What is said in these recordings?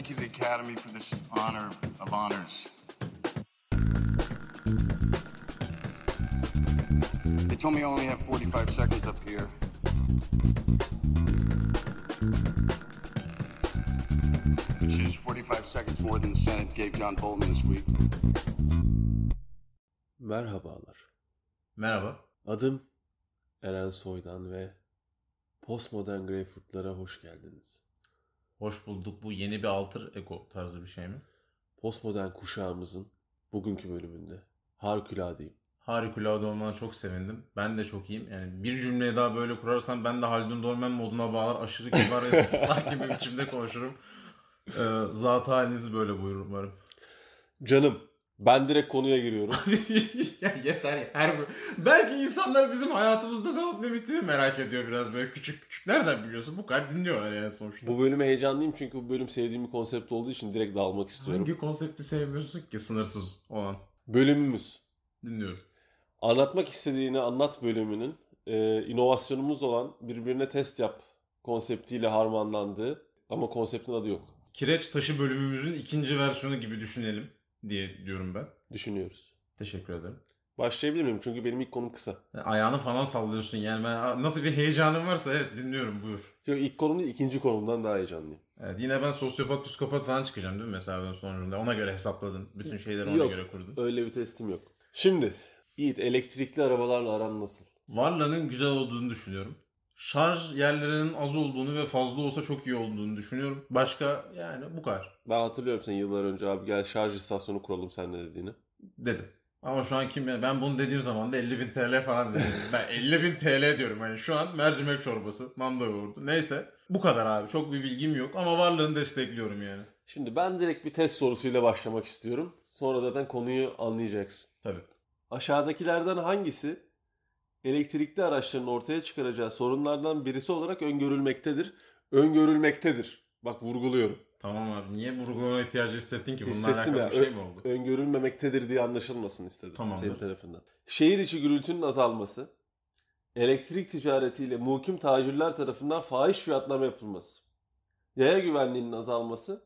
Thank you to the Academy for this honor of honors. They told me I only have 45 seconds up here. Which is 45 seconds more than the Senate gave John Bolton this week. Merhabalar. Merhaba. Adım Eren Soydan ve Postmodern Greyford'lara hoş geldiniz. Hoş bulduk. Bu yeni bir alter ego tarzı bir şey mi? Postmodern kuşağımızın bugünkü bölümünde harikuladeyim. Harikulade olmana çok sevindim. Ben de çok iyiyim. Yani bir cümleyi daha böyle kurarsan ben de Haldun Dormen moduna bağlar. Aşırı kibar ve sağ gibi biçimde konuşurum. Zat halinizi böyle buyurun umarım. Canım. Ben direkt konuya giriyorum. Ya yeter ya. Belki insanlar bizim hayatımızda ne olup ne bittiğini merak ediyor biraz böyle küçük küçük. Nereden biliyorsun? Bu kadar dinliyorlar yani sonuçta. Bu bölüme heyecanlıyım çünkü bu bölüm sevdiğim bir konsept olduğu için direkt dalmak istiyorum. Hangi konsepti sevmiyorsun ki sınırsız olan? Bölümümüz. Dinliyorum. Anlatmak istediğini anlat bölümünün inovasyonumuz olan birbirine test yap konseptiyle harmanlandığı ama konseptin adı yok. Kireç taşı bölümümüzün ikinci versiyonu gibi düşünelim. Diye diyorum ben. Düşünüyoruz. Teşekkür ederim. Başlayabilir miyim? Çünkü benim ilk konum kısa. Ayağını falan sallıyorsun yani. Ben nasıl bir heyecanım varsa evet dinliyorum buyur. Yok ilk konum değil, ikinci konumdan daha heyecanlıyım. Evet yine ben sosyopat, psikopat falan çıkacağım değil mi mesela sonucunda? Ona göre hesapladın. Bütün şeyleri ona göre kurdun. Öyle bir testim yok. Şimdi Yiğit elektrikli arabalarla aran nasıl? Varla'nın güzel olduğunu düşünüyorum. Şarj yerlerinin az olduğunu ve fazla olsa çok iyi olduğunu düşünüyorum. Başka yani bu kadar. Ben hatırlıyorum sen yıllar önce abi gel şarj istasyonu kuralım sen ne dediğini. Dedim. Ama şu an kim ya? Ben bunu dediğim zaman da 50.000 TL falan dedim. Ben 50.000 TL diyorum. Yani şu an mercimek çorbası, manda yoğurdu. Neyse bu kadar abi. Çok bir bilgim yok ama varlığını destekliyorum yani. Şimdi ben direkt bir test sorusuyla başlamak istiyorum. Sonra zaten konuyu anlayacaksın. Tabii. Aşağıdakilerden hangisi? Elektrikli araçların ortaya çıkaracağı sorunlardan birisi olarak öngörülmektedir. Öngörülmektedir. Bak vurguluyorum. Tamam abi niye vurgulama ihtiyacı hissettin ki? Bununla alakalı ya. Bir şey mi oldu? Öngörülmemektedir diye anlaşılmasın istedim. Tamamdır. Senin tarafından. Şehir içi gürültünün azalması. Elektrik ticaretiyle mukim tacirler tarafından fahiş fiyatlama yapılması. Yaya güvenliğinin azalması.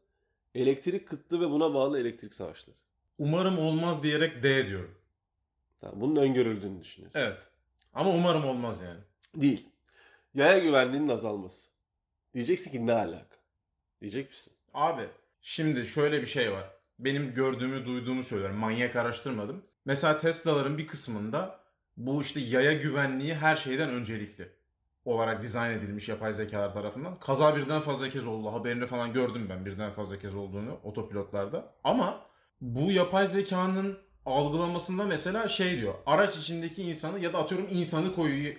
Elektrik kıtlığı ve buna bağlı elektrik savaşları. Umarım olmaz diyerek D diyorum. Tamam, bunun öngörüldüğünü düşünüyorsun. Evet. Ama umarım olmaz yani. Değil. Yaya güvenliğinin azalması. Diyeceksin ki ne alaka? Diyecek misin? Abi şimdi şöyle bir şey var. Benim gördüğümü duyduğumu söylüyorum. Manyak araştırmadım. Mesela Tesla'ların bir kısmında bu işte yaya güvenliği her şeyden öncelikli olarak dizayn edilmiş yapay zekalar tarafından. Kaza birden fazla kez oldu. Haberini falan gördüm ben birden fazla kez olduğunu otopilotlarda. Ama bu yapay zekanın algılamasında mesela şey diyor. Araç içindeki insanı ya da atıyorum insanı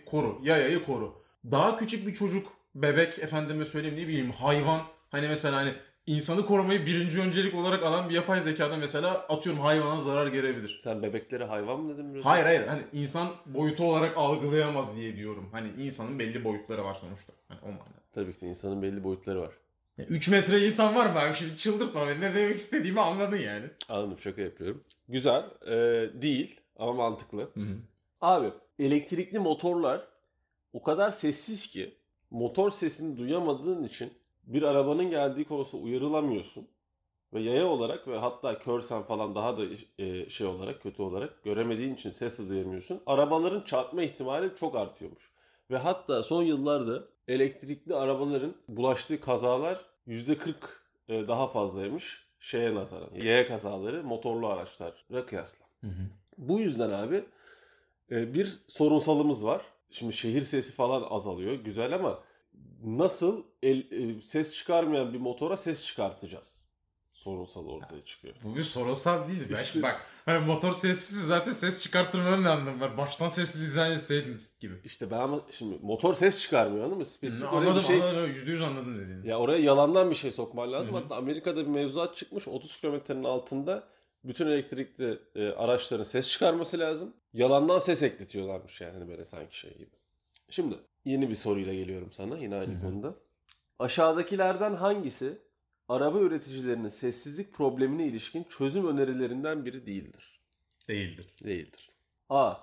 koru. Yayayı koru. Daha küçük bir çocuk, bebek efendime söyleyeyim ne bileyim hayvan. Hani mesela hani insanı korumayı birinci öncelik olarak alan bir yapay zekada mesela atıyorum hayvana zarar gelebilir. Sen bebeklere hayvan mı dedin? Hayır. Hani insan boyutu olarak algılayamaz diye diyorum. Hani insanın belli boyutları var sonuçta. Hani o manada. Tabii ki de insanın belli boyutları var. 3 metre insan var mı abi? Şimdi çıldırtma beni. Ne demek istediğimi anladın yani. Anladım. Şaka yapıyorum. Güzel. Değil ama mantıklı. Hı-hı. Abi elektrikli motorlar o kadar sessiz ki motor sesini duyamadığın için bir arabanın geldiği konusu uyarılamıyorsun. Ve yaya olarak ve hatta körsen falan daha da şey olarak kötü olarak göremediğin için ses de duyamıyorsun. Arabaların çarpma ihtimali çok artıyormuş. Ve hatta son yıllarda elektrikli arabaların bulaştığı kazalar %40 daha fazlaymış şeye nazaran. Yaya kazaları motorlu araçlara kıyasla. Hı hı. Bu yüzden abi bir sorunsalımız var. Şimdi şehir sesi falan azalıyor. Güzel ama nasıl ses çıkarmayan bir motora ses çıkartacağız? Sorunsal ortaya çıkıyor. Bu bir sorunsal değil. İşte, bak hani motor sessiz zaten ses çıkarttırmanın anlamı var. Baştan sesli dizayn etseydiniz gibi. İşte ben ama şimdi motor ses çıkarmıyor anladın mı? Spesifik anladım, şey... %100 anladım dediğini. Ya oraya yalandan bir şey sokman lazım. Hı-hı. Hatta Amerika'da bir mevzuat çıkmış. 30 kilometrenin altında bütün elektrikli araçların ses çıkarması lazım. Yalandan ses ekletiyorlarmış yani böyle sanki şey gibi. Şimdi yeni bir soruyla geliyorum sana yine aynı konuda. Aşağıdakilerden hangisi araba üreticilerinin sessizlik problemine ilişkin çözüm önerilerinden biri değildir? Değildir. A.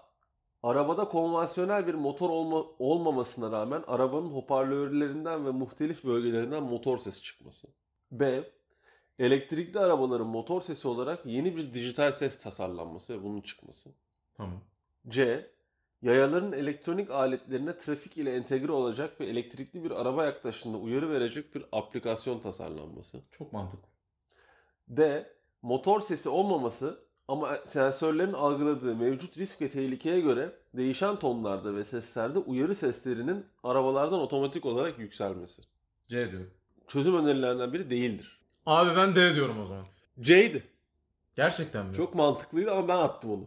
Arabada konvansiyonel bir motor olmamasına rağmen arabanın hoparlörlerinden ve muhtelif bölgelerinden motor sesi çıkması. B. elektrikli arabaların motor sesi olarak yeni bir dijital ses tasarlanması ve bunun çıkması. Tamam. C. Yayaların elektronik aletlerine trafik ile entegre olacak ve elektrikli bir araba yaklaştığında uyarı verecek bir aplikasyon tasarlanması. Çok mantıklı. D. Motor sesi olmaması ama sensörlerin algıladığı mevcut risk ve tehlikeye göre değişen tonlarda ve seslerde uyarı seslerinin arabalardan otomatik olarak yükselmesi. C diyor. Çözüm önerilerinden biri değildir. Abi ben D diyorum o zaman. C'ydi. Gerçekten mi? Çok mantıklıydı ama ben attım onu.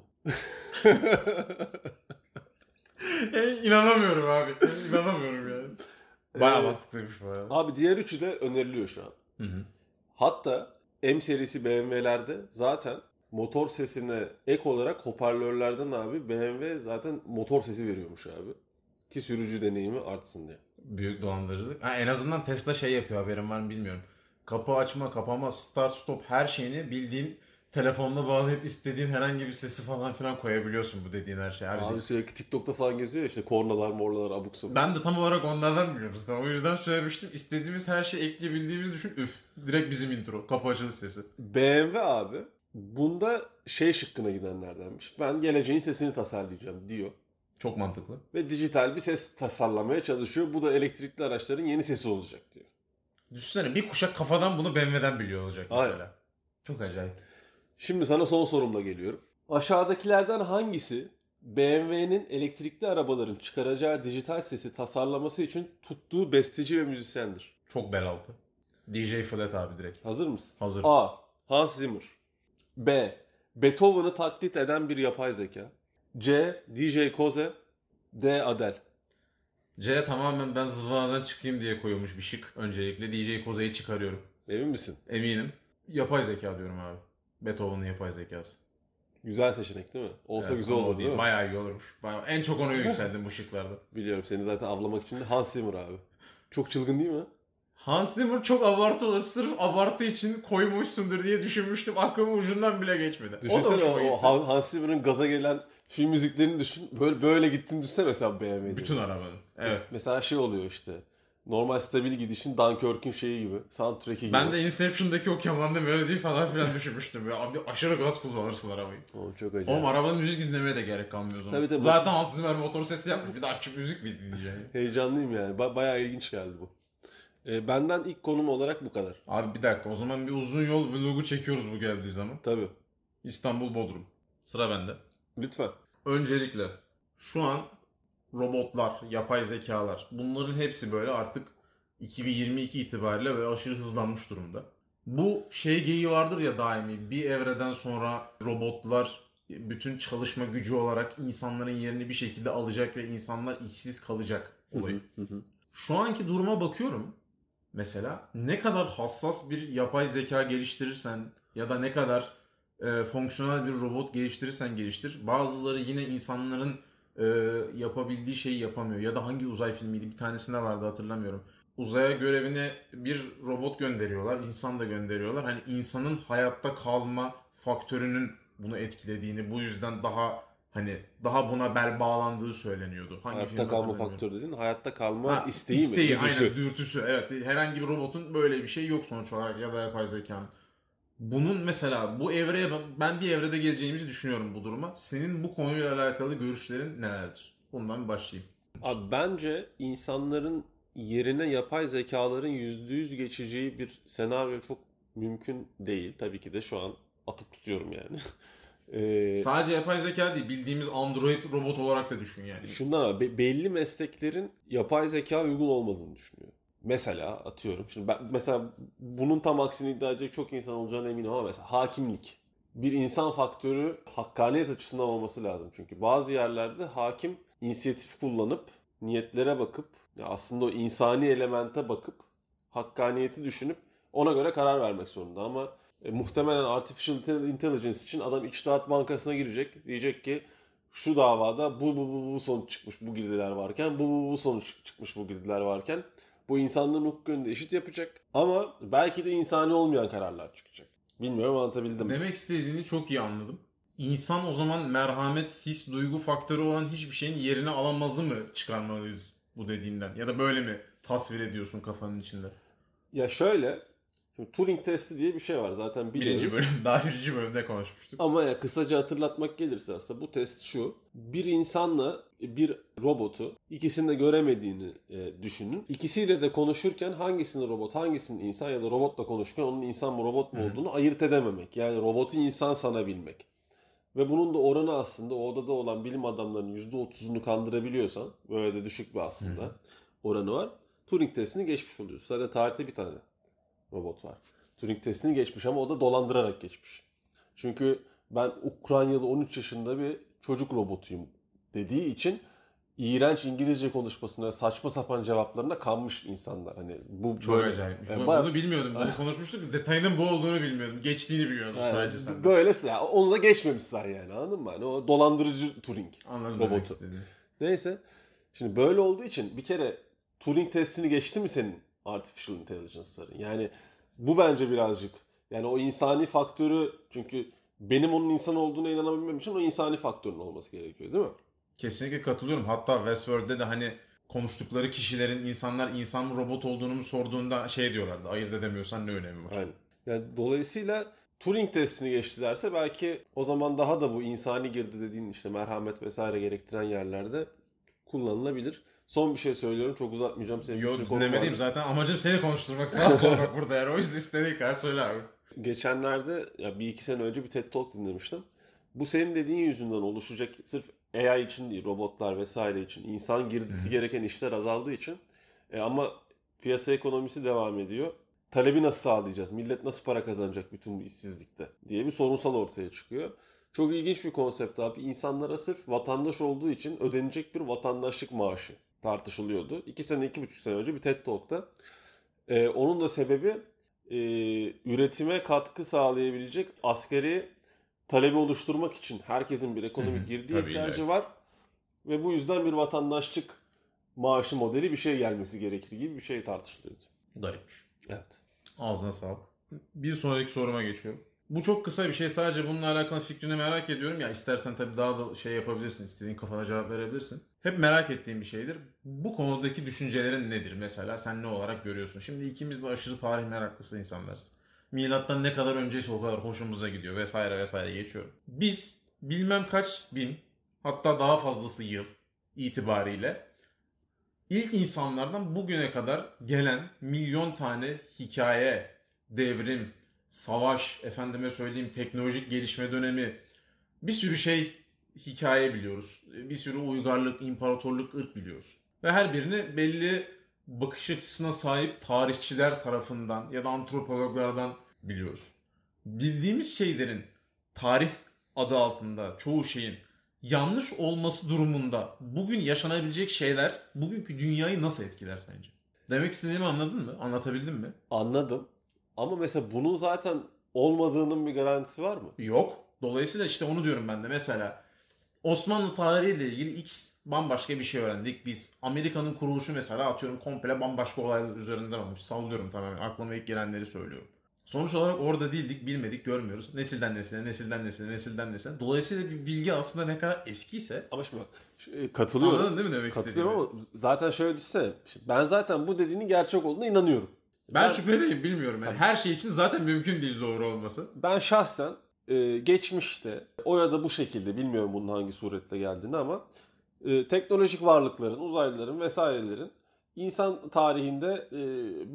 İnanamıyorum abi. İnanamıyorum yani. Bayağı mantıklıymış bayağı. Abi diğer üçü de öneriliyor şu an. Hı. Hatta M serisi BMW'lerde zaten motor sesine ek olarak hoparlörlerden abi BMW zaten motor sesi veriyormuş abi. Ki sürücü deneyimi artsın diye. Büyük dolandırıcılık. Ha, en azından Tesla şey yapıyor, haberim var mı bilmiyorum. Kapı açma, kapama, start, stop her şeyini bildiğin telefonla bağlayıp istediğin herhangi bir sesi falan filan koyabiliyorsun bu dediğin her şey. Abi sürekli TikTok'ta falan geziyor ya işte kornalar, mornalar, abuk sabuk. Ben de tam olarak onlardan biliyorum zaten. O yüzden söylemiştim. İstediğimiz her şeyi ekleyebildiğimiz düşün. Üf. Direkt bizim intro. Kapı açılış sesi. BMW abi bunda şey şıkkına gidenlerdenmiş. Ben geleceğin sesini tasarlayacağım diyor. Çok mantıklı. Ve dijital bir ses tasarlamaya çalışıyor. Bu da elektrikli araçların yeni sesi olacak diyor. Düşünsene bir kuşak kafadan bunu BMW'den biliyor olacak mesela. Aynen. Çok acayip. Şimdi sana son sorumla geliyorum. Aşağıdakilerden hangisi BMW'nin elektrikli arabaların çıkaracağı dijital sesi tasarlaması için tuttuğu besteci ve müzisyendir? Çok belaltı. DJ Flat abi direkt. Hazır mısın? Hazır. A. Hans Zimmer. B. Beethoven'ı taklit eden bir yapay zeka. C. DJ Koze. D. Adele. C tamamen ben zıvanadan çıkayım diye koyulmuş bir şık. Öncelikle DJ Koze'yi çıkarıyorum. Emin misin? Eminim. Yapay zeka diyorum abi. Beethoven'ın yapay zekası. Güzel seçenek değil mi? Olsa evet, güzel olurdu değil mi? Bayağı iyi olurmuş. En çok ona yükseldim bu şıklarda. Biliyorum seni zaten avlamak için de Hans Zimmer abi. Çok çılgın değil mi? Hans Zimmer çok abartı olur. Sırf abartı için koymuşsundur diye düşünmüştüm. Aklımın ucundan bile geçmedi. Düşünsene o Hans Zimmer'ın gaza gelen film müziklerini düşün. Böyle gittin düşse mesela BMW'de. Bütün arabanın. Evet. Mesela şey oluyor işte. Normal stabil gidişin Dunkirk'ün şeyi gibi. Soundtrack'i gibi. Ben de Inception'daki o kemanlı melodiyi falan filan düşünmüştüm. Ya abi aşırı gaz kullanırsın arabayı. Oğlum çok acayip. Oğlum arabanın müzik dinlemeye de gerek kalmıyor o zaman. Tabii. Zaten Hans Zimmer motor sesi yapmış. Bir de açık müzik mi dinleyeceğim? Heyecanlıyım yani. Bayağı ilginç geldi bu. Benden ilk konum olarak bu kadar. Abi bir dakika. O zaman bir uzun yol vlogu çekiyoruz bu geldiği zaman. Tabii. İstanbul Bodrum. Sıra bende. Lütfen. Öncelikle şu an robotlar, yapay zekalar bunların hepsi böyle artık 2022 itibariyle böyle aşırı hızlanmış durumda. Bu şey geyiği vardır ya daimi bir evreden sonra robotlar bütün çalışma gücü olarak insanların yerini bir şekilde alacak ve insanlar işsiz kalacak olayı. Şu anki duruma bakıyorum mesela ne kadar hassas bir yapay zeka geliştirirsen ya da ne kadar fonksiyonel bir robot geliştirirsen geliştir. Bazıları yine insanların yapabildiği şeyi yapamıyor. Ya da hangi uzay filmiydi? Bir tanesinde vardı hatırlamıyorum. Uzaya görevine bir robot gönderiyorlar. İnsan da gönderiyorlar. Hani insanın hayatta kalma faktörünün bunu etkilediğini, bu yüzden daha buna bel bağlandığı söyleniyordu. Hangi hayatta kalma faktörü dedin? Hayatta kalma isteği mi? Dürtüsü. Aynen, dürtüsü. Evet. Herhangi bir robotun böyle bir şey yok sonuç olarak ya da yapay zekanın. Bunun mesela bu evreye ben bir evrede geleceğimizi düşünüyorum bu duruma. Senin bu konuyla alakalı görüşlerin nelerdir? Ondan bir başlayayım. Abi bence insanların yerine yapay zekaların %100 geçeceği bir senaryo çok mümkün değil. Tabii ki de şu an atıp tutuyorum yani. Sadece yapay zeka değil bildiğimiz android robot olarak da düşün yani. Şundan abi belli mesleklerin yapay zeka uygun olmadığını düşünüyorum. Mesela atıyorum. Şimdi ben mesela bunun tam aksini iddia edecek çok insan olacağına eminim ama mesela hakimlik. Bir insan faktörü hakkaniyet açısından olması lazım. Çünkü bazı yerlerde hakim inisiyatif kullanıp niyetlere bakıp aslında o insani elemente bakıp hakkaniyeti düşünüp ona göre karar vermek zorunda. Ama muhtemelen artificial intelligence için adam İçtihat Bankası'na girecek. Diyecek ki şu davada bu sonuç çıkmış bu girdiler varken bu sonuç çıkmış bu girdiler varken bu insanların hukuk önünde eşit yapacak ama belki de insani olmayan kararlar çıkacak. Bilmiyorum anlatabildim. Demek istediğini çok iyi anladım. İnsan o zaman merhamet, his, duygu faktörü olan hiçbir şeyin yerine alamazı mı çıkarmalıyız bu dediğinden? Ya da böyle mi tasvir ediyorsun kafanın içinde? Ya şöyle Şimdi Turing testi diye bir şey var zaten biliyoruz. Birinci bölümde konuşmuştuk. Ama ya kısaca hatırlatmak gelirse aslında bu test şu. Bir insanla bir robotu ikisini de göremediğini düşünün. İkisiyle de konuşurken hangisinin robot, hangisinin insan ya da robotla konuşurken onun insan mı robot mu olduğunu ayırt edememek. Yani robotu insan sanabilmek. Ve bunun da oranı aslında o odada olan bilim adamlarının %30'unu kandırabiliyorsan böyle de düşük bir aslında oranı var. Turing testini geçmiş oluyorsun. Sadece tarihte bir tane robot var. Turing testini geçmiş ama o da dolandırarak geçmiş. Çünkü ben Ukraynalı 13 yaşında bir çocuk robotuyum dediği için iğrenç İngilizce konuşmasına, saçma sapan cevaplarına kanmış insanlar. Hani bu çok böyle, acayipmiş. Bunu bilmiyordum. Bunu konuşmuştuk. Detayının bu olduğunu bilmiyordum. Geçtiğini biliyordum yani, sadece senden. Böyle yani, onu da geçmemiş sen yani. Anladın mı? Yani o dolandırıcı Turing anladım robotu. Neyse. Şimdi böyle olduğu için bir kere Turing testini geçti mi senin artificial intelligence'ların? Yani bu bence birazcık yani o insani faktörü çünkü benim onun insan olduğuna inanabilmem için o insani faktörün olması gerekiyor değil mi? Kesinlikle katılıyorum. Hatta Westworld'de de hani konuştukları kişilerin insanlar insan mı robot olduğunu mu sorduğunda şey diyorlardı. Ayırt edemiyorsan ne önemi var? Aynen. Yani dolayısıyla Turing testini geçtilerse belki o zaman daha da bu insani girdi dediğin işte merhamet vesaire gerektiren yerlerde kullanılabilir. Son bir şey söylüyorum. Çok uzatmayacağım. Yok dinlemediğim zaten. Amacım seni konuşturmak. Sana sormak burada yani. O yüzden istediğin kadar söyle abi. Geçenlerde ya 1-2 sene önce bir TED Talk dinlemiştim. Bu senin dediğin yüzünden oluşacak sırf AI için değil robotlar vesaire için insan girdisi gereken işler azaldığı için ama piyasa ekonomisi devam ediyor. Talebi nasıl sağlayacağız? Millet nasıl para kazanacak bütün bu işsizlikte diye bir sorunsal ortaya çıkıyor. Çok ilginç bir konsept abi. İnsanlara sırf vatandaş olduğu için ödenecek bir vatandaşlık maaşı tartışılıyordu. 2-2,5 sene önce bir TED Talk'ta. Onun da sebebi üretime katkı sağlayabilecek asgari talebi oluşturmak için herkesin bir ekonomik girdiği ihtiyacı var. Ve bu yüzden bir vatandaşlık maaşı modeli bir şey gelmesi gerekir gibi bir şey tartışılıyordu. Garipmiş. Evet. Ağzına sağlık. Bir sonraki soruma geçiyorum. Bu çok kısa bir şey. Sadece bununla alakalı fikrini merak ediyorum. Ya istersen tabii daha da şey yapabilirsin. İstediğin kafana cevap verebilirsin. Hep merak ettiğim bir şeydir. Bu konudaki düşüncelerin nedir? Mesela sen ne olarak görüyorsun? Şimdi ikimiz de aşırı tarih meraklısı insanlarız. Milattan ne kadar önceyse o kadar hoşumuza gidiyor vesaire vesaire geçiyorum. Biz bilmem kaç bin hatta daha fazlası yıl itibariyle ilk insanlardan bugüne kadar gelen milyon tane hikaye, devrim, savaş, efendime söyleyeyim teknolojik gelişme dönemi bir sürü şey hikaye biliyoruz. Bir sürü uygarlık, imparatorluk, ırk biliyoruz. Ve her birini belli bakış açısına sahip tarihçiler tarafından ya da antropologlardan biliyoruz. Bildiğimiz şeylerin tarih adı altında çoğu şeyin yanlış olması durumunda bugün yaşanabilecek şeyler bugünkü dünyayı nasıl etkiler sence? Demek istediğimi anladın mı? Anlatabildim mi? Anladım. Ama mesela bunun zaten olmadığının bir garantisi var mı? Yok. Dolayısıyla işte onu diyorum ben de. Mesela Osmanlı tarihiyle ilgili X bambaşka bir şey öğrendik biz. Amerika'nın kuruluşu mesela atıyorum komple bambaşka olaylar üzerinden olmuş. Sallıyorum tamamen. Aklıma ilk gelenleri söylüyorum. Sonuç olarak orada değildik, bilmedik, görmüyoruz. Nesilden nesile, nesilden nesile, nesilden nesile. Dolayısıyla bir bilgi aslında ne kadar eskiyse... Ama şimdi bak, katılıyorum. Anladın değil mi demek istediğimi? Katılıyorum ama zaten şöyle düşünsene. Ben zaten bu dediğinin gerçek olduğuna inanıyorum. Ben şüpheliyim, bilmiyorum. Yani her şey için zaten mümkün değil doğru olması. Ben şahsen geçmişte o ya da bu şekilde, bilmiyorum bunun hangi suretle geldiğini ama... teknolojik varlıkların, uzaylıların vesairelerin insan tarihinde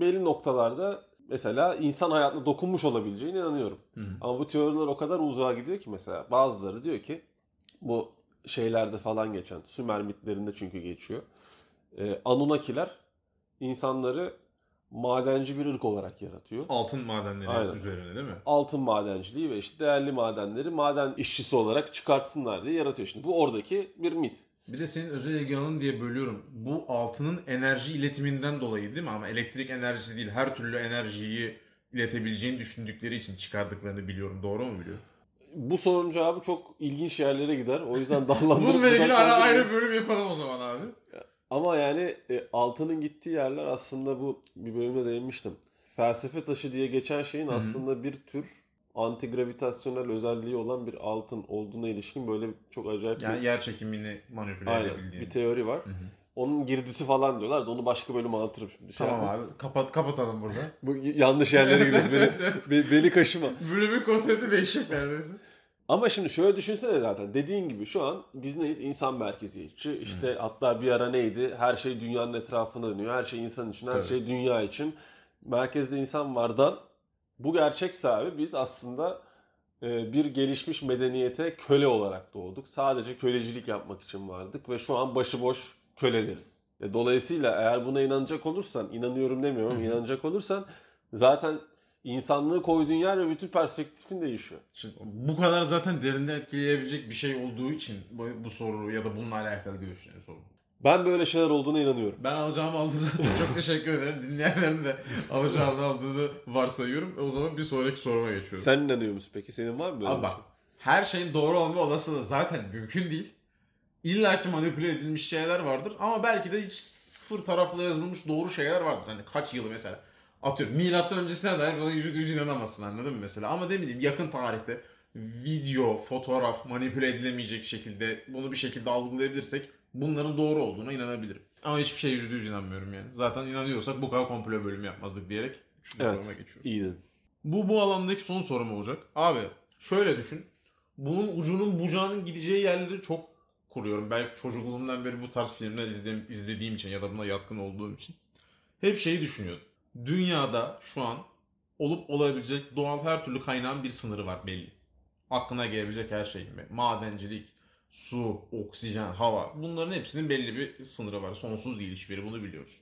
belli noktalarda mesela insan hayatına dokunmuş olabileceğine inanıyorum. Ama bu teoriler o kadar uzağa gidiyor ki mesela bazıları diyor ki bu şeylerde falan geçen Sümer mitlerinde çünkü geçiyor. Anunnakiler insanları madenci bir ırk olarak yaratıyor. Altın madenleri üzerine değil mi? Altın madenciliği ve işte değerli madenleri maden işçisi olarak çıkartsınlar diye yaratıyor. Şimdi bu oradaki bir mit. Bir de senin özel ilgi alanın diye bölüyorum. Bu altının enerji iletiminden dolayı değil mi? Ama elektrik enerjisi değil. Her türlü enerjiyi iletebileceğini düşündükleri için çıkardıklarını biliyorum. Doğru mu biliyorum? Bu sorunun cevabı çok ilginç yerlere gider. O yüzden dallandırıp... Bununla ilgili ayrı bölüm yapalım o zaman abi. Ama yani altının gittiği yerler aslında bu bir bölümde değinmiştim. Felsefe taşı diye geçen şeyin aslında bir tür antigravitasyonel özelliği olan bir altın olduğuna ilişkin böyle çok acayip yani bir... yer çekimini manipüle edebildiğini. Bir teori var. Onun girdisi falan diyorlar da onu başka bölüm anlatırım şimdi. Tamam abi kapatalım burada. Bu yanlış yerlere giriyoruz. Beni kaşıma. Bölümün konsepti değişik neredeyse. Ama şimdi şöyle düşünsene zaten. Dediğin gibi şu an biz neyiz? İnsan merkeziyetçi. İşte hatta bir ara neydi? Her şey dünyanın etrafına dönüyor. Her şey insan için, her Tabii. şey dünya için. Merkezde insan vardan bu gerçek sahibi biz aslında bir gelişmiş medeniyete köle olarak doğduk. Sadece kölecilik yapmak için vardık ve şu an başıboş köleleriz. Dolayısıyla eğer buna inanacak olursan, inanıyorum demiyorum, Hı-hı. inanacak olursan zaten insanlığı koyduğun yer ve bütün perspektifin değişiyor. Şimdi bu kadar zaten derinde etkileyebilecek bir şey olduğu için bu soru ya da bununla alakalı görüşlerini sorun. Ben böyle şeyler olduğuna inanıyorum. Ben alacağımı aldım zaten. Çok teşekkür ederim. Dinleyenlerin de alacağımı aldığını varsayıyorum. O zaman bir sonraki soruma geçiyorum. Sen inanıyor musun peki? Senin var mı böyle bir şey? Her şeyin doğru olma olasılığı zaten mümkün değil. İlla ki manipüle edilmiş şeyler vardır. Ama belki de hiç sıfır taraflı yazılmış doğru şeyler vardır. Hani kaç yılı mesela. Atıyorum milattan öncesine dair buna yüz inanamazsın, anladın mı mesela? Ama demeyeyim yakın tarihte video, fotoğraf manipüle edilemeyecek şekilde bunu bir şekilde algılayabilirsek bunların doğru olduğuna inanabilirim. Ama hiçbir şeye %100 inanmıyorum yani. Zaten inanıyorsak bu kadar komplo bölümü yapmazdık diyerek 3. Evet, soruma geçiyorum. İyi dedin. Bu alandaki son sorum olacak. Abi şöyle düşün. Bunun ucunun bucağının gideceği yerleri çok kuruyorum. Belki çocukluğumdan beri bu tarz filmler izlediğim için ya da buna yatkın olduğum için. Hep şeyi düşünüyordum. Dünyada şu an olup olabilecek doğal her türlü kaynağın bir sınırı var belli. Aklına gelebilecek her şey. Madencilik, su, oksijen, hava. Bunların hepsinin belli bir sınırı var. Sonsuz değil hiçbiri, bunu biliyoruz.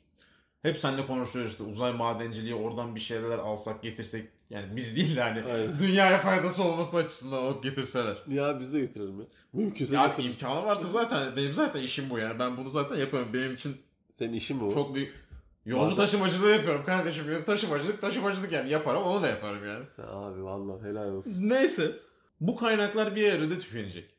Hep seninle konuşuyoruz işte uzay madenciliği, oradan bir şeyler alsak getirsek. Yani biz değil de hani dünyaya faydası olması açısından alıp getirseler. Ya biz de getirelim ya. Mümkünse ya getirelim. İmkanı varsa zaten benim zaten işim bu yani. Ben bunu zaten yapıyorum. Benim için senin işin bu. Çok büyük. Yolcu taşımacılığı yapıyorum kardeşim. Taşımacılık yani yaparım, onu da yaparım yani. Abi vallahi helal olsun. Neyse. Bu kaynaklar bir yere de tükenecek.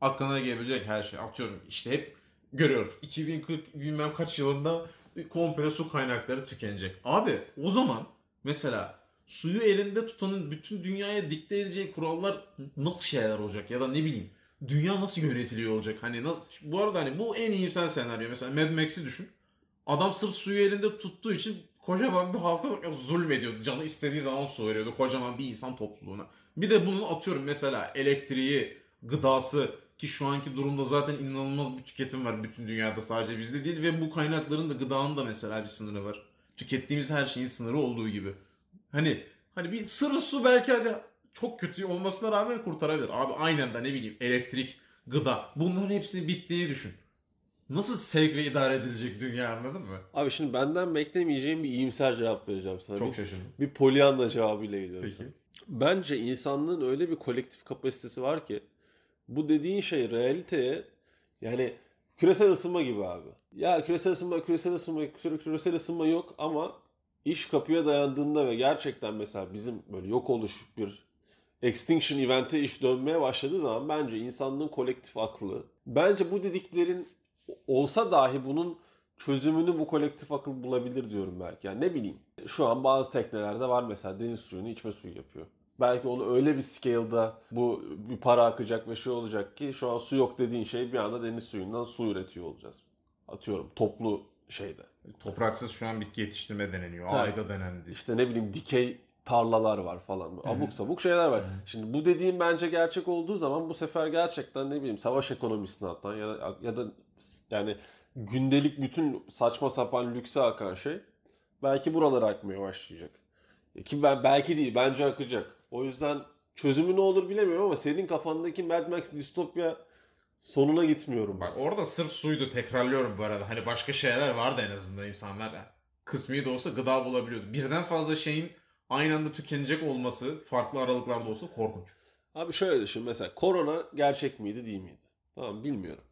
Aklına gelebilecek her şey. Atıyorum işte hep görüyoruz. 2040 bilmem kaç yılında komple su kaynakları tükenecek. Abi o zaman mesela suyu elinde tutanın bütün dünyaya dikte edeceği kurallar nasıl şeyler olacak? Ya da ne bileyim dünya nasıl yönetiliyor olacak? Hani nasıl, bu arada hani bu en iyimser senaryo. Mesela Mad Max'i düşün. Adam sırf suyu elinde tuttuğu için kocaman bir halka zulmediyordu. Canı istediği zaman su veriyordu. Kocaman bir insan topluluğuna. Bir de bunu atıyorum mesela elektriği, gıdası ki şu anki durumda zaten inanılmaz bir tüketim var bütün dünyada, sadece bizde değil ve bu kaynakların da gıdanın da mesela bir sınırı var. Tükettiğimiz her şeyin sınırı olduğu gibi. Hani bir sırf su belki hadi çok kötü olmasına rağmen kurtarabilir. Abi aynen da ne bileyim elektrik, gıda bunların hepsinin bittiğini düşün. Nasıl sevk ve idare edilecek dünya, anladın mı? Abi şimdi benden beklemeyeceğim bir iyimser cevap vereceğim sana. Çok şaşırdım. Bir Pollyanna cevabıyla geliyorum. Peki. Sana. Bence insanlığın öyle bir kolektif kapasitesi var ki bu dediğin şey realiteye, yani küresel ısınma gibi abi. Ya küresel ısınma yok ama iş kapıya dayandığında ve gerçekten mesela bizim böyle yok oluş bir extinction event'e iş dönmeye başladığı zaman bence insanlığın kolektif aklı, bence bu dediklerin olsa dahi bunun çözümünü bu kolektif akıl bulabilir diyorum belki. Yani ne bileyim şu an bazı teknelerde var mesela deniz suyunu içme suyu yapıyor. Belki onu öyle bir scale'da bu bir para akacak ve şey olacak ki şu an su yok dediğin şey bir anda deniz suyundan su üretiyor olacağız. Atıyorum toplu şeyde. Topraksız şu an bitki yetiştirme deneniyor. Ha. Ayda denendi. İşte ne bileyim dikey tarlalar var falan. Hı-hı. Abuk sabuk şeyler var. Hı-hı. Şimdi bu dediğim bence gerçek olduğu zaman bu sefer gerçekten ne bileyim savaş ekonomisine atan ya da yani gündelik bütün saçma sapan lükse akan şey belki buralara akmaya başlayacak. Ki ben belki değil, bence akacak. O yüzden çözümü ne olur bilemiyorum ama senin kafandaki Mad Max distopya sonuna gitmiyorum. Bak orada sırf suydu, tekrarlıyorum bu arada. Hani başka şeyler vardı en azından insanlar. Kısmi de olsa gıda bulabiliyordu. Birden fazla şeyin aynı anda tükenecek olması farklı aralıklarda olsa korkunç. Abi şöyle düşün mesela korona gerçek miydi değil miydi? Tamam bilmiyorum.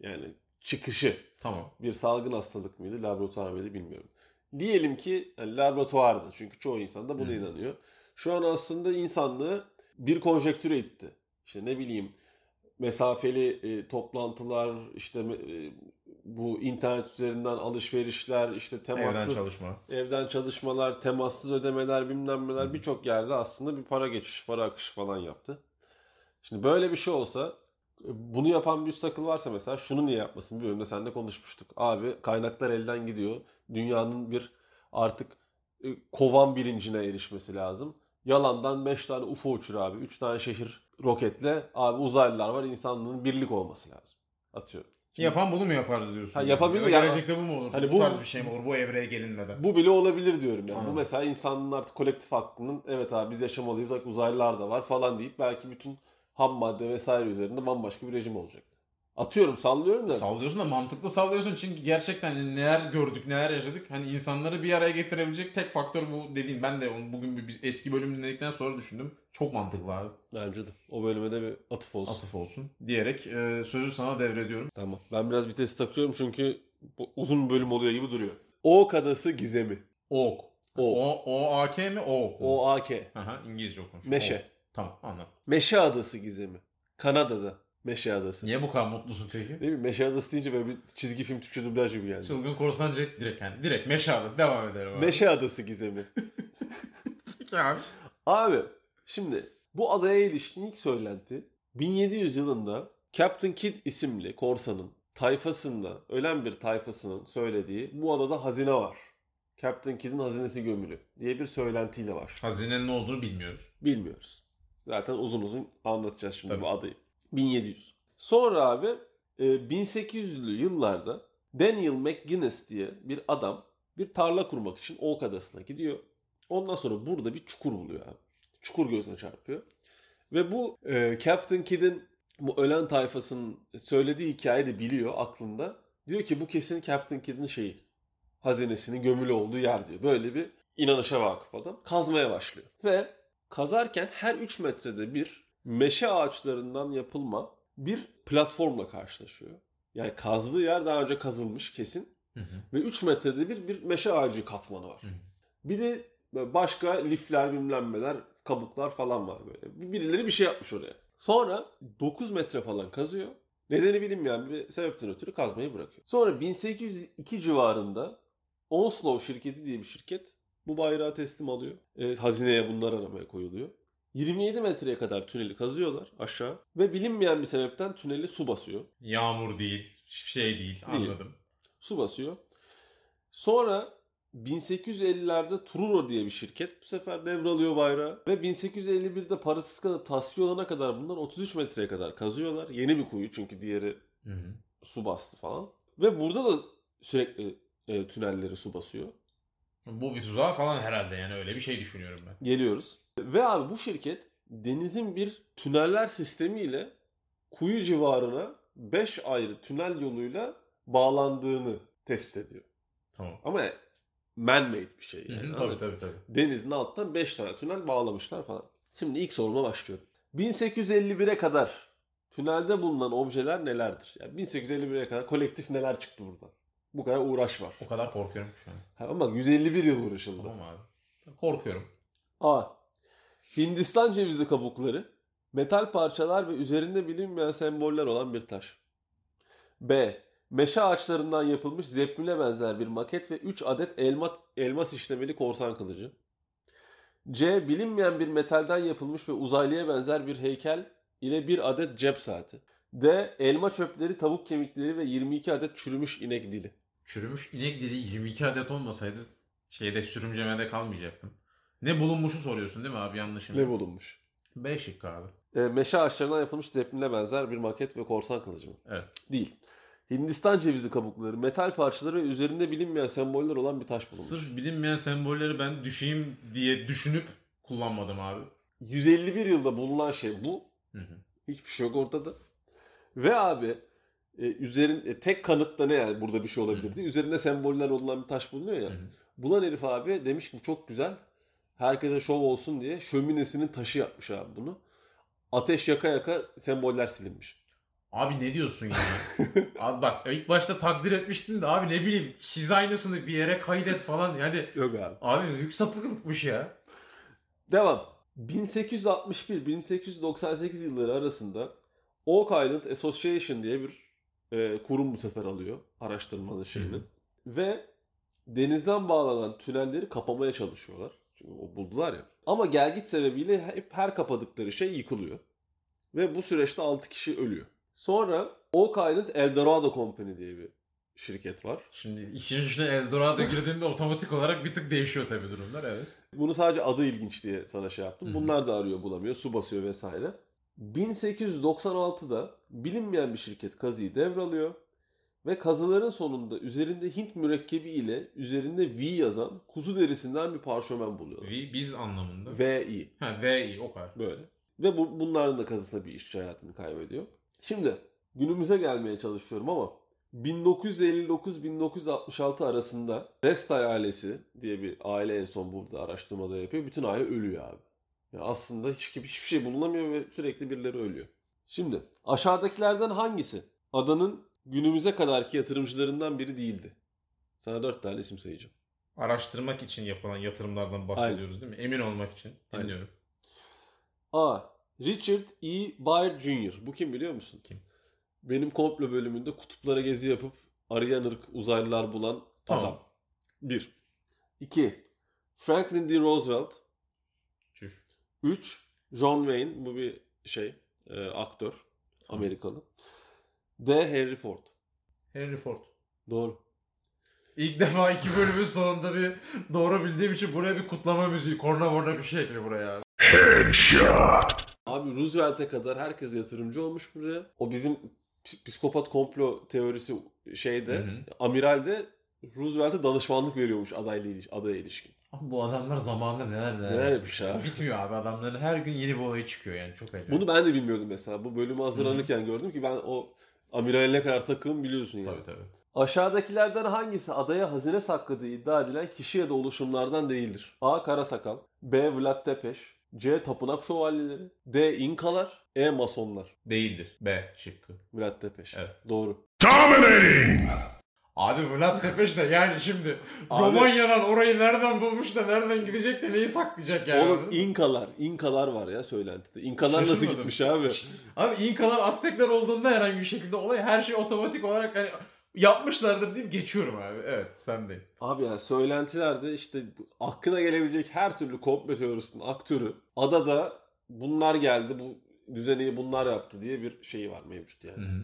Yani çıkışı. Tamam. Bir salgın hastalık mıydı, laboratuvar mıydı bilmiyorum. Diyelim ki yani laboratuvardı çünkü çoğu insan da buna inanıyor. Şu an aslında insanlığı bir konjektüre itti. İşte ne bileyim mesafeli toplantılar, işte bu internet üzerinden alışverişler, işte temassız evden çalışmalar, temassız ödemeler, bilmem neler birçok yerde aslında bir para geçiş, para akışı falan yaptı. Şimdi böyle bir şey olsa bunu yapan bir üst akıl varsa mesela şunu niye yapmasın? Bir bölümde seninle konuşmuştuk. Abi kaynaklar elden gidiyor. Dünyanın bir artık kovan bilincine erişmesi lazım. Yalandan 5 tane UFO uçur abi. 3 tane şehir roketle abi uzaylılar var. İnsanlığın birlik olması lazım. Atıyorum. Şimdi, yapan bunu mu yapardı diyorsun? Ha, yani? Yapabilir. Ya gerçekte bu mu olur? Hani bu tarz bir şey mi olur? Bu evreye gelinmeden. Bu bile olabilir diyorum yani. Bu mesela insanın artık kolektif aklının evet abi biz yaşamalıyız. Bak uzaylılar da var falan deyip belki bütün ham madde vesaire üzerinde bambaşka bir rejim olacak. Atıyorum, sallıyorum da. Sallıyorsun da mantıklı sallıyorsun. Çünkü gerçekten neler gördük, neler yaşadık. Hani insanları bir araya getirebilecek tek faktör bu dediğim. Ben de bugün bir eski bölüm dinledikten sonra düşündüm. Çok mantıklı abi. Bence de. O bölüme de bir atıf olsun. Atıf olsun. Diyerek sözü sana devrediyorum. Tamam. Ben biraz vitesi takıyorum çünkü uzun bir bölüm oluyor gibi duruyor. Oak Adası Gizemi. Oak. O-A-K mi? Oak. O-A-K. Aha, İngilizce okumuş. Meşe. Oak. Tamam, anladım. Meşe Adası Gizemi. Kanada'da. Meşe Adası. Niye bu kadar mutlusun peki? Değil mi? Meşe Adası deyince böyle bir çizgi film Türkçe dublaj gibi geldi. Çılgın Korsan Jack direkt yani. Direkt Meşe Adası. Devam edelim abi. Meşe Adası Gizemi. Peki abi. Abi şimdi bu adaya ilişkin ilk söylenti 1700 yılında Captain Kidd isimli korsanın tayfasında ölen bir tayfasının söylediği bu adada hazine var. Captain Kidd'in hazinesi gömülü diye bir söylentiyle var. Hazinenin ne olduğunu bilmiyoruz. Bilmiyoruz. Zaten uzun uzun anlatacağız şimdi tabii bu adayı. 1700. Sonra abi 1800'lü yıllarda Daniel McGinness diye bir adam bir tarla kurmak için Oak Adası'na gidiyor. Ondan sonra burada bir çukur buluyor abi. Çukur gözüne çarpıyor. Ve bu Captain Kidd'in bu ölen tayfasının söylediği hikayeyi de biliyor aklında. Diyor ki bu kesin Captain Kidd'in şeyi, hazinesinin gömülü olduğu yer diyor. Böyle bir inanışa vakıf adam. Kazmaya başlıyor. Ve kazarken her 3 metrede bir meşe ağaçlarından yapılma bir platformla karşılaşıyor. Yani kazdığı yer daha önce kazılmış kesin. Hı hı. Ve 3 metrede bir meşe ağacı katmanı var. Hı hı. Bir de başka lifler, bilmemler, kabuklar falan var böyle. Birileri bir şey yapmış oraya. Sonra 9 metre falan kazıyor. Nedeni bilinmeyen bir sebepten ötürü kazmayı bırakıyor. Sonra 1802 civarında Onslow şirketi diye bir şirket bu bayrağı teslim alıyor. Hazineye bunlar aramaya koyuluyor. 27 metreye kadar tüneli kazıyorlar aşağı ve bilinmeyen bir sebepten tüneli su basıyor. Yağmur değil, şey değil, anladım. Su basıyor. Sonra 1850'lerde Truro diye bir şirket bu sefer devralıyor bayrağı ve 1851'de parasız kalıp tasfiye olana kadar bunlar 33 metreye kadar kazıyorlar. Yeni bir kuyu çünkü diğeri su bastı falan. Ve burada da sürekli tünelleri su basıyor. Bu bir tuzağa falan herhalde yani öyle bir şey düşünüyorum ben. Geliyoruz. Ve abi bu şirket denizin bir tüneller sistemiyle kuyu civarına 5 ayrı tünel yoluyla bağlandığını tespit ediyor. Tamam. Ama man-made bir şey yani. Hı hı, tabii. Denizin alttan 5 tane tünel bağlamışlar falan. Şimdi ilk soruma başlıyorum. 1851'e kadar tünelde bulunan objeler nelerdir? Yani 1851'e kadar kolektif neler çıktı buradan? Bu kadar uğraş var. O kadar korkuyorum şu an. Ha, ama 151 yıl uğraşıldı. Tamam abi. Korkuyorum. A. Hindistan cevizi kabukları, metal parçalar ve üzerinde bilinmeyen semboller olan bir taş. B. Meşe ağaçlarından yapılmış zepline benzer bir maket ve 3 adet elmas işlemeli korsan kılıcı. C. Bilinmeyen bir metalden yapılmış ve uzaylıya benzer bir heykel ile 1 adet cep saati. D. Elma çöpleri, tavuk kemikleri ve 22 adet çürümüş inek dili. Çürümüş inek dili 22 adet olmasaydı şeyde sürümcemede kalmayacaktım. Ne bulunmuşu soruyorsun değil mi abi yanlışım? Ne bulunmuş? B şıkkı abi. Meşe ağaçlarından yapılmış zepline benzer bir maket ve korsan kılıcı mı? Evet. Değil. Hindistan cevizi kabukları, metal parçaları ve üzerinde bilinmeyen semboller olan bir taş bulunmuş. Sırf bilinmeyen sembolleri ben düşeyim diye düşünüp kullanmadım abi. 151 yılda bulunan şey bu. Hı. Hiçbir şey yok ortada. Ve abi tek kanıt da ne yani burada bir şey olabilirdi. Hı. Üzerinde semboller olan bir taş bulunuyor ya. Hı. Bulan herif abi demiş ki bu çok güzel. Herkese şov olsun diye şöminesinin taşı yapmış abi bunu. Ateş yaka yaka semboller silinmiş. Abi ne diyorsun yani? Abi bak ilk başta takdir etmiştin de abi ne bileyim çiz aynısını bir yere kaydet falan. Yani, yok abi. Abi büyük sapıklıkmış ya. Devam. 1861-1898 yılları arasında Oak Island Association diye bir kurum bu sefer alıyor. Araştırmanın şeyini. Ve denizden bağlanan tünelleri kapamaya çalışıyorlar. Çünkü o buldular ya. Ama gelgit sebebiyle hep her kapadıkları şey yıkılıyor. Ve bu süreçte 6 kişi ölüyor. Sonra Oak Island Eldorado Company diye bir şirket var. Şimdi işin içine Eldorado girdiğinde otomatik olarak bir tık değişiyor tabii durumlar, evet. Bunu sadece adı ilginç diye sana şey yaptım. Bunlar da arıyor, bulamıyor, su basıyor vesaire. 1896'da bilinmeyen bir şirket kazıyı devralıyor ve kazıların sonunda üzerinde Hint mürekkebi ile üzerinde V yazan kuzu derisinden bir parşömen buluyorlar. V, biz anlamında. V-I. Ha, V-I, o kadar. Böyle. Ve bunların da kazısında bir işçi hayatını kaybediyor. Şimdi günümüze gelmeye çalışıyorum ama 1959-1966 arasında Restay ailesi diye bir aile en son burada araştırmada yapıyor. Bütün aile ölüyor abi. Ya aslında hiçbir şey bulunamıyor ve sürekli birileri ölüyor. Şimdi aşağıdakilerden hangisi adanın günümüze kadarki yatırımcılarından biri değildi? Sana 4 tane isim sayacağım. Araştırmak için yapılan yatırımlardan bahsediyoruz, aynen, değil mi? Emin olmak için. Dinliyorum. Aynen. A. Richard E. Byrd Jr. Bu kim biliyor musun? Kim? Benim komplo bölümünde kutuplara gezi yapıp arayan ırk uzaylılar bulan tamam adam. 1. 2. Franklin D. Roosevelt. 3. John Wayne. Bu bir şey. Aktör. Tamam. Amerikalı. D. Henry Ford. Henry Ford. Doğru. İlk defa 2 bölümün sonunda bir doğru bildiğim için buraya bir kutlama müziği. Korna bir şey ekli buraya. Headshot. Abi Roosevelt'e kadar herkes yatırımcı olmuş buraya. O bizim psikopat komplo teorisi şeyde, amiralde Roosevelt'e danışmanlık veriyormuş adaya ilişkin. Abi bu adamlar zamanında neler yapmış abi. Bitmiyor abi, adamların her gün yeni bir olay çıkıyor yani, çok acayip. Bunu ben de bilmiyordum mesela. Bu bölümü hazırlanırken gördüm ki ben o amiraline kadar takığım, biliyorsun yani. Tabii. Aşağıdakilerden hangisi adaya hazine sakladığı iddia edilen kişi ya da oluşumlardan değildir? A. Karasakal. B. Vlad Tepes. C. Tapınak şövalyeleri. D. İnkalar. E. Masonlar. Değildir. B şıkkı. Vlad Tepes. Evet. Doğru. Dominating! Abi Vlad Tepes de yani şimdi Romanya'dan orayı nereden bulmuş da nereden gidecek de neyi saklayacak yani? Oğlum İnkalar var ya söylentide. İnkalar nasıl gitmiş abi? Abi İnkalar Aztekler olduğunda herhangi bir şekilde olay, her şey otomatik olarak hani yapmışlardır deyip geçiyorum abi. Evet, sen de. Abi yani söylentilerde işte aklına gelebilecek her türlü komplo teorisinin aktörü adada bunlar geldi, bu düzeni bunlar yaptı diye bir şeyi var mevcut yani. Hı-hı.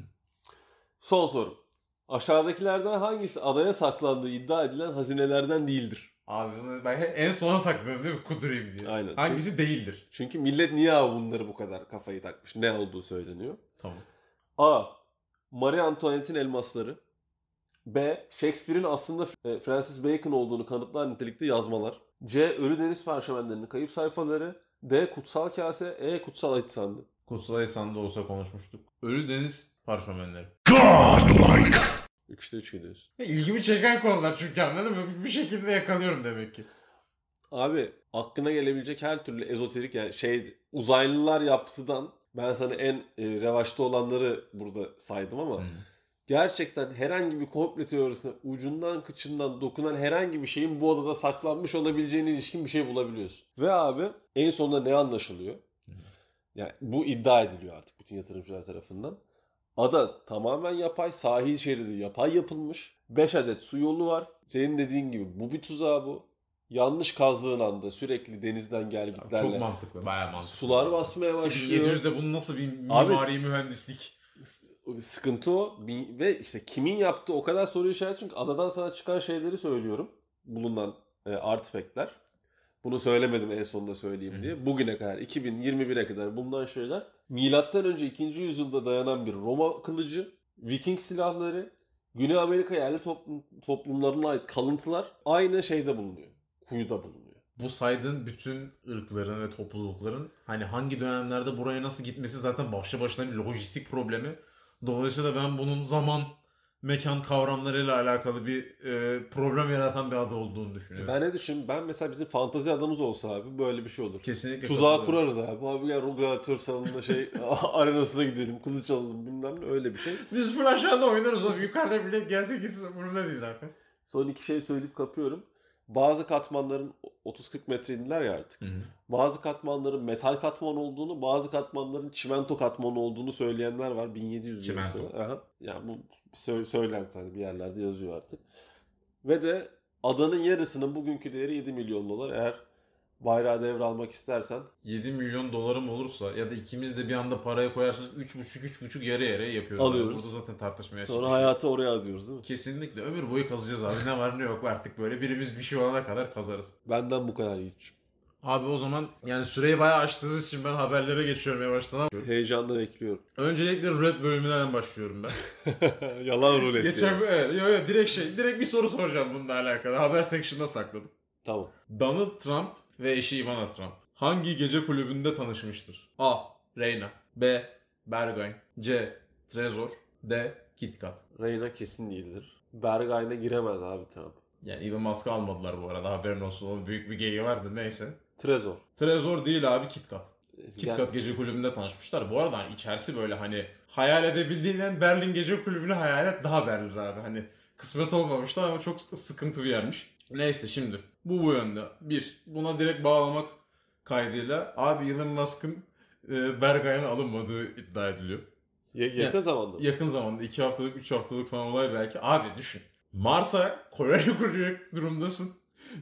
Son sorum. Aşağıdakilerden hangisi adaya saklandığı iddia edilen hazinelerden değildir? Abi ben en sona saklıyorum değil mi? Kudurayım diye. Aynen. Hangisi değildir? Çünkü millet niye abi bunları bu kadar kafayı takmış? Ne olduğu söyleniyor. Tamam. A. Marie Antoinette'in elmasları. B. Shakespeare'in aslında Francis Bacon olduğunu kanıtlar nitelikte yazmalar. C. Ölü Deniz parşömenlerinin kayıp sayfaları. D. Kutsal kase. E. Kutsal ait sandığı. Kutsal ait sandığı olsa konuşmuştuk. Ölü Deniz parşömenleri. Godlike! 3'te 3 gidiyoruz. İlgimi çeken konular çünkü, anladın mı? Bir şekilde yakalıyorum demek ki. Abi aklına gelebilecek her türlü ezoterik yani şey, uzaylılar yaptıdan ben sana en revaçta olanları burada saydım ama gerçekten herhangi bir komplo teorisine ucundan kıçından dokunan herhangi bir şeyin bu adada saklanmış olabileceğine ilişkin bir şey bulabiliyorsun. Ve abi en sonunda ne anlaşılıyor? Yani bu iddia ediliyor artık bütün yatırımcılar tarafından. Ada tamamen yapay, sahil şeridi yapay yapılmış. 5 adet su yolu var. Senin dediğin gibi bu bir tuzağı bu. Yanlış kazdığın anda sürekli denizden gelgitlerle. Çok mantıklı, bayağı mantıklı. Sular basmaya başlıyor. 1700'de bunun nasıl bir mimari abi, mühendislik? Sıkıntı o. Ve işte kimin yaptığı o kadar soru işareti, çünkü adadan sana çıkan şeyleri söylüyorum. Bulunan artifactler. Bunu söylemedim en sonunda söyleyeyim diye. Bugüne kadar 2021'e kadar bulunan şeyler milattan önce 2. yüzyılda dayanan bir Roma kılıcı, Viking silahları, Güney Amerika yerli toplumlarına ait kalıntılar aynı şeyde bulunuyor. Kuyuda bulunuyor. Bu saydığın bütün ırkların ve toplulukların hani hangi dönemlerde buraya nasıl gitmesi zaten başlı başına bir lojistik problemi. Dolayısıyla ben bunun zaman, mekan kavramlarıyla alakalı bir problem yaratan bir ada olduğunu düşünüyorum. Ben ne düşünüyorum? Ben mesela bizim fantazi adamız olsa abi böyle bir şey olur. Kesinlikle. Tuzağı kurarız abi. Abi gel Rogatör salonunda şey arenasına gidelim, kılıç alalım bilmem ne, öyle bir şey. Biz full aşağıda oynarız abi. Yukarıda millet gelse gitsin umurumda değil zaten. Son 2 şey söyleyip kapıyorum. Bazı katmanların 30-40 metre indiler ya artık. Hı-hı. Bazı katmanların metal katman olduğunu, bazı katmanların çimento katmanı olduğunu söyleyenler var. 1700 yılında. Çimento. Yani bu söylenti hani bir yerlerde yazıyor artık. Ve de adanın yarısının bugünkü değeri $7 milyon. Eğer bayrağı devralmak istersen. 7 milyon dolarım olursa ya da ikimiz de bir anda paraya koyarsanız 3,5 yarı yarıya yapıyoruz. Alıyoruz. Burada zaten tartışmaya çıkıyoruz. Sonra hayatı oraya alıyoruz değil mi? Kesinlikle. Ömür boyu kazacağız abi. Ne var ne yok artık böyle. Birimiz bir şey olana kadar kazarız. Benden bu kadar Yiğit'ciğim. Abi o zaman yani süreyi bayağı aştığımız için ben haberlere geçiyorum yavaştan. Heyecanla bekliyorum. Öncelikle rulet bölümünden başlıyorum ben. Yalan rulet. Geçen evet, direkt bir soru soracağım bununla alakalı. Haber section'da sakladım. Tamam. Donald Trump ve eşi Ivana Trump hangi gece kulübünde tanışmıştır? A. Reina, B. Berghain, C. Trezor, D. Kitkat. Reina kesin değildir. Berghain'e giremez abi Trump. Yani Elon Musk'ı almadılar bu arada, haberin olsun. Onun büyük bir geyiği vardı, neyse. Trezor. Trezor değil abi, Kitkat. Kitkat yani... gece kulübünde tanışmışlar. Bu arada içerisi böyle hani hayal edebildiğinden Berlin gece kulübünü hayal et, daha Berlin abi. Hani kısmet olmamışlar ama çok sıkıntı bir yermiş. Neyse şimdi bu yönde. Bir, buna direkt bağlamak kaydıyla abi Elon Musk'ın Berghain'e alınmadığı iddia ediliyor. Yakın zamanda. Yakın zamanda 2 haftalık 3 haftalık falan olay belki. Abi düşün. Mars'a koloni kuracak durumdasın.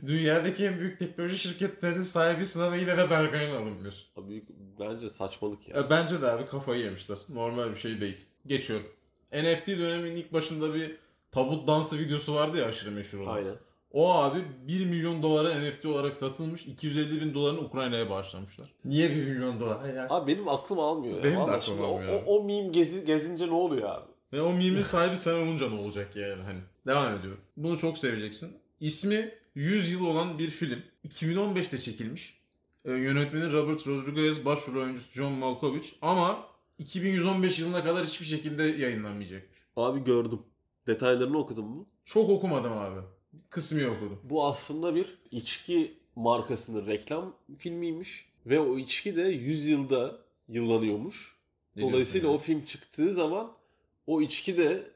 Dünyadaki en büyük teknoloji şirketlerinin sahibisin ama yine de Berghain'e alınmıyorsun. Abi, bence saçmalık ya. Bence de abi kafayı yemişler. Normal bir şey değil. Geçiyorum. NFT döneminin ilk başında bir tabut dansı videosu vardı ya, aşırı meşhur olan. Aynen. O abi 1 milyon dolara NFT olarak satılmış, 250 bin dolarını Ukrayna'ya bağışlamışlar. Niye 1 milyon dolar? Yani... Abi benim aklım almıyor ya. Benim de aklım almıyor. O meme gezince ne oluyor abi? Ve o meme'in sahibi sen olunca ne olacak yani hani. Devam ediyorum. Bunu çok seveceksin. İsmi 100 yıl olan bir film. 2015'te çekilmiş. Yönetmeni Robert Rodriguez, başrol oyuncusu John Malkovich. Ama 2115 yılına kadar hiçbir şekilde yayınlanmayacak. Abi gördüm. Detaylarını okudun mu? Çok okumadım abi. Kısmi okudum. Bu aslında bir içki markasının reklam filmiymiş. Ve o içki de 100 yılda yıllanıyormuş. Dolayısıyla yani. O film çıktığı zaman o içki de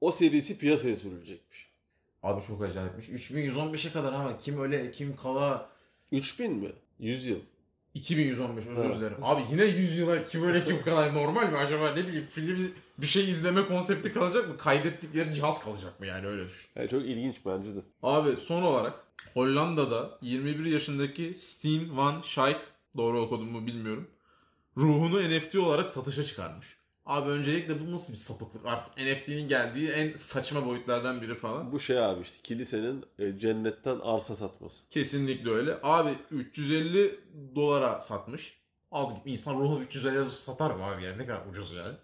o serisi piyasaya sürülecekmiş. Abi çok acayipmiş. 3115'e kadar ama kim öyle kim kala... 3000 mi? 100 yıl. 2115 özür dilerim. Abi yine 100 yıla kim öyle kim kala normal mi acaba, ne bileyim, film bir şey izleme konsepti kalacak mı? Kaydettikleri cihaz kalacak mı yani, öyle düşün. Yani çok ilginç bence de. Abi son olarak Hollanda'da 21 yaşındaki Steen van Schaik, doğru okudum mu bilmiyorum, ruhunu NFT olarak satışa çıkarmış. Abi öncelikle bu nasıl bir sapıklık? Artık NFT'nin geldiği en saçma boyutlardan biri falan. Bu şey abi işte kilisenin cennetten arsa satması. Kesinlikle öyle. Abi 350 dolara satmış. Az gibi insan ruhu 350 dolara satar mı abi yani? Ne kadar ucuz yani.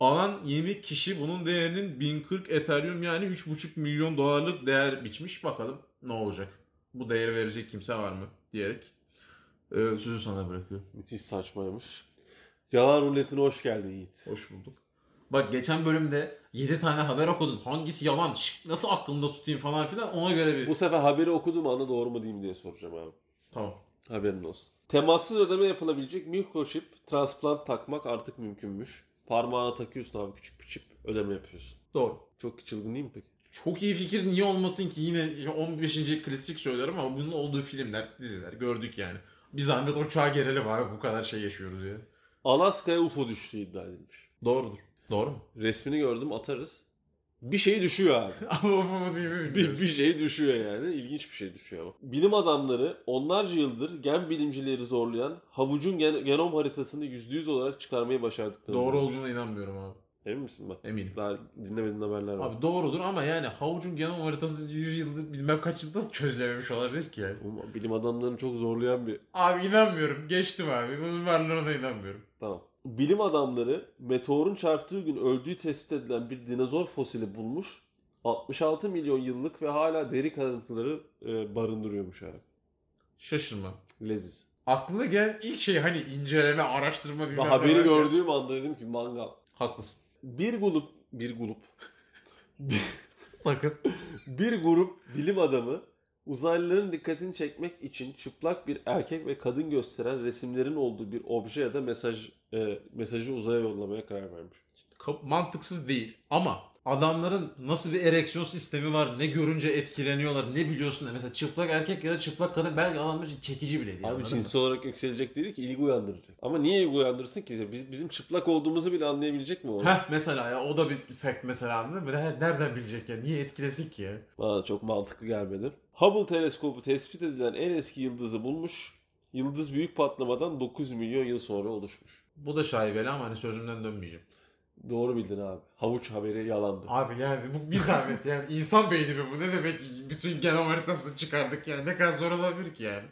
Alan 20 kişi bunun değerinin 1040 Ethereum yani 3,5 milyon dolarlık değer biçmiş. Bakalım ne olacak? Bu değeri verecek kimse var mı? Diyerek sözü sana bırakıyorum. Müthiş saçmaymış. Yalan ruletine hoş geldin Yiğit. Hoş bulduk. Bak geçen bölümde 7 tane haber okudum. Hangisi yalan? Nasıl aklımda tutayım falan filan, ona göre bir... Bu sefer haberi okudum anı doğru mu diyeyim diye soracağım abi. Tamam. Haberin olsun. Temassız ödeme yapılabilecek microchip transplant takmak artık mümkünmüş. Parmağına takıyorsun abi küçük bir çip, ödeme yapıyorsun. Doğru. Çok çılgın değil mi peki? Çok iyi fikir, niye olmasın ki, yine 15. klasik söylerim ama bunun olduğu filmler, diziler gördük yani. Bir zahmet uçağa gelelim abi, bu kadar şey yaşıyoruz ya. Alaska'ya UFO düştüğü iddia edilmiş. Doğrudur. Doğru mu? Resmini gördüm, atarız. Bir şey düşüyor abi. Ama UFO mu değil mi? Bir şey düşüyor yani. İlginç bir şey düşüyor ama. Bilim adamları onlarca yıldır gen bilimcileri zorlayan havucun genom haritasını %100 olarak çıkarmayı başardıklarını. Doğru olmuş. Olduğuna inanmıyorum abi. Emin misin bak? Eminim. Daha dinlemediğin haberler var. Abi doğrudur ama yani havucun genom haritası 100 yıldır bilmem kaç yıldır nasıl çözülememiş olabilir ki yani? Oğlum, bilim adamlarını çok zorlayan bir... Abi inanmıyorum. Geçtim abi. Bunun varlığına da inanmıyorum. Tamam. Bilim adamları meteorun çarptığı gün öldüğü tespit edilen bir dinozor fosili bulmuş. 66 milyon yıllık ve hala deri kalıntıları barındırıyormuş abi. Şaşırma. Leziz. Aklı gelen ilk şey hani inceleme, araştırma bilmem ne. Haberi gördüğüm anda dedim ki mangal. Haklısın. Bir grup bilim adamı uzaylıların dikkatini çekmek için çıplak bir erkek ve kadın gösteren resimlerin olduğu bir obje ya da mesajı uzaya yollamaya karar vermiş. Mantıksız değil ama adamların nasıl bir ereksiyon sistemi var, ne görünce etkileniyorlar, ne biliyorsun da mesela çıplak erkek ya da çıplak kadın belki adamlar için çekici bile değil. Abi cinsel olarak yükselecek dedi ki ilgi uyandıracak. Ama niye ilgi uyandırsın ki? Bizim çıplak olduğumuzu bile anlayabilecek mi o? Heh mesela ya o da bir fact mesela, anladın mı? Nereden bilecek ya? Niye etkilesin ki ya? Bana çok mantıklı gelmedi. Hubble teleskobu tespit edilen en eski yıldızı bulmuş. Yıldız büyük patlamadan 9 milyon yıl sonra oluşmuş. Bu da şaibeli ama hani sözümden dönmeyeceğim. Doğru bildin abi. Havuç haberi yalandı. Abi yani bu bir zahmet yani insan beyni mi bu? Ne demek bütün genom haritasını çıkardık yani ne kadar zor olabilir ki yani.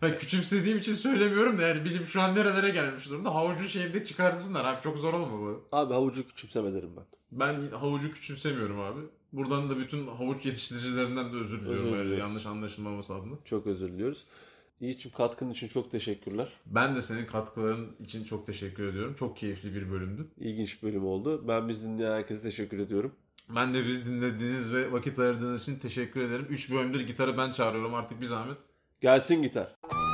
Hani küçümsediğim için söylemiyorum da yani bilim şu an nerelere gelmiş durumda. Havucu şeyinde çıkartsınlar abi çok zor olma bu. Abi havucu küçümseme derim ben. Ben havucu küçümsemiyorum abi. Buradan da bütün havuç yetiştiricilerinden de özür diliyorum. Yanlış anlaşılmaması adına. Çok özür diliyoruz. Yiğit'cim katkın için çok teşekkürler. Ben de senin katkıların için çok teşekkür ediyorum. Çok keyifli bir bölümdü. İlginç bölüm oldu. Ben bizi dinleyen herkese teşekkür ediyorum. Ben de bizi dinlediğiniz ve vakit ayırdığınız için teşekkür ederim. 3 bölümdür gitarı ben çağırıyorum artık bir zahmet. Gelsin gitar.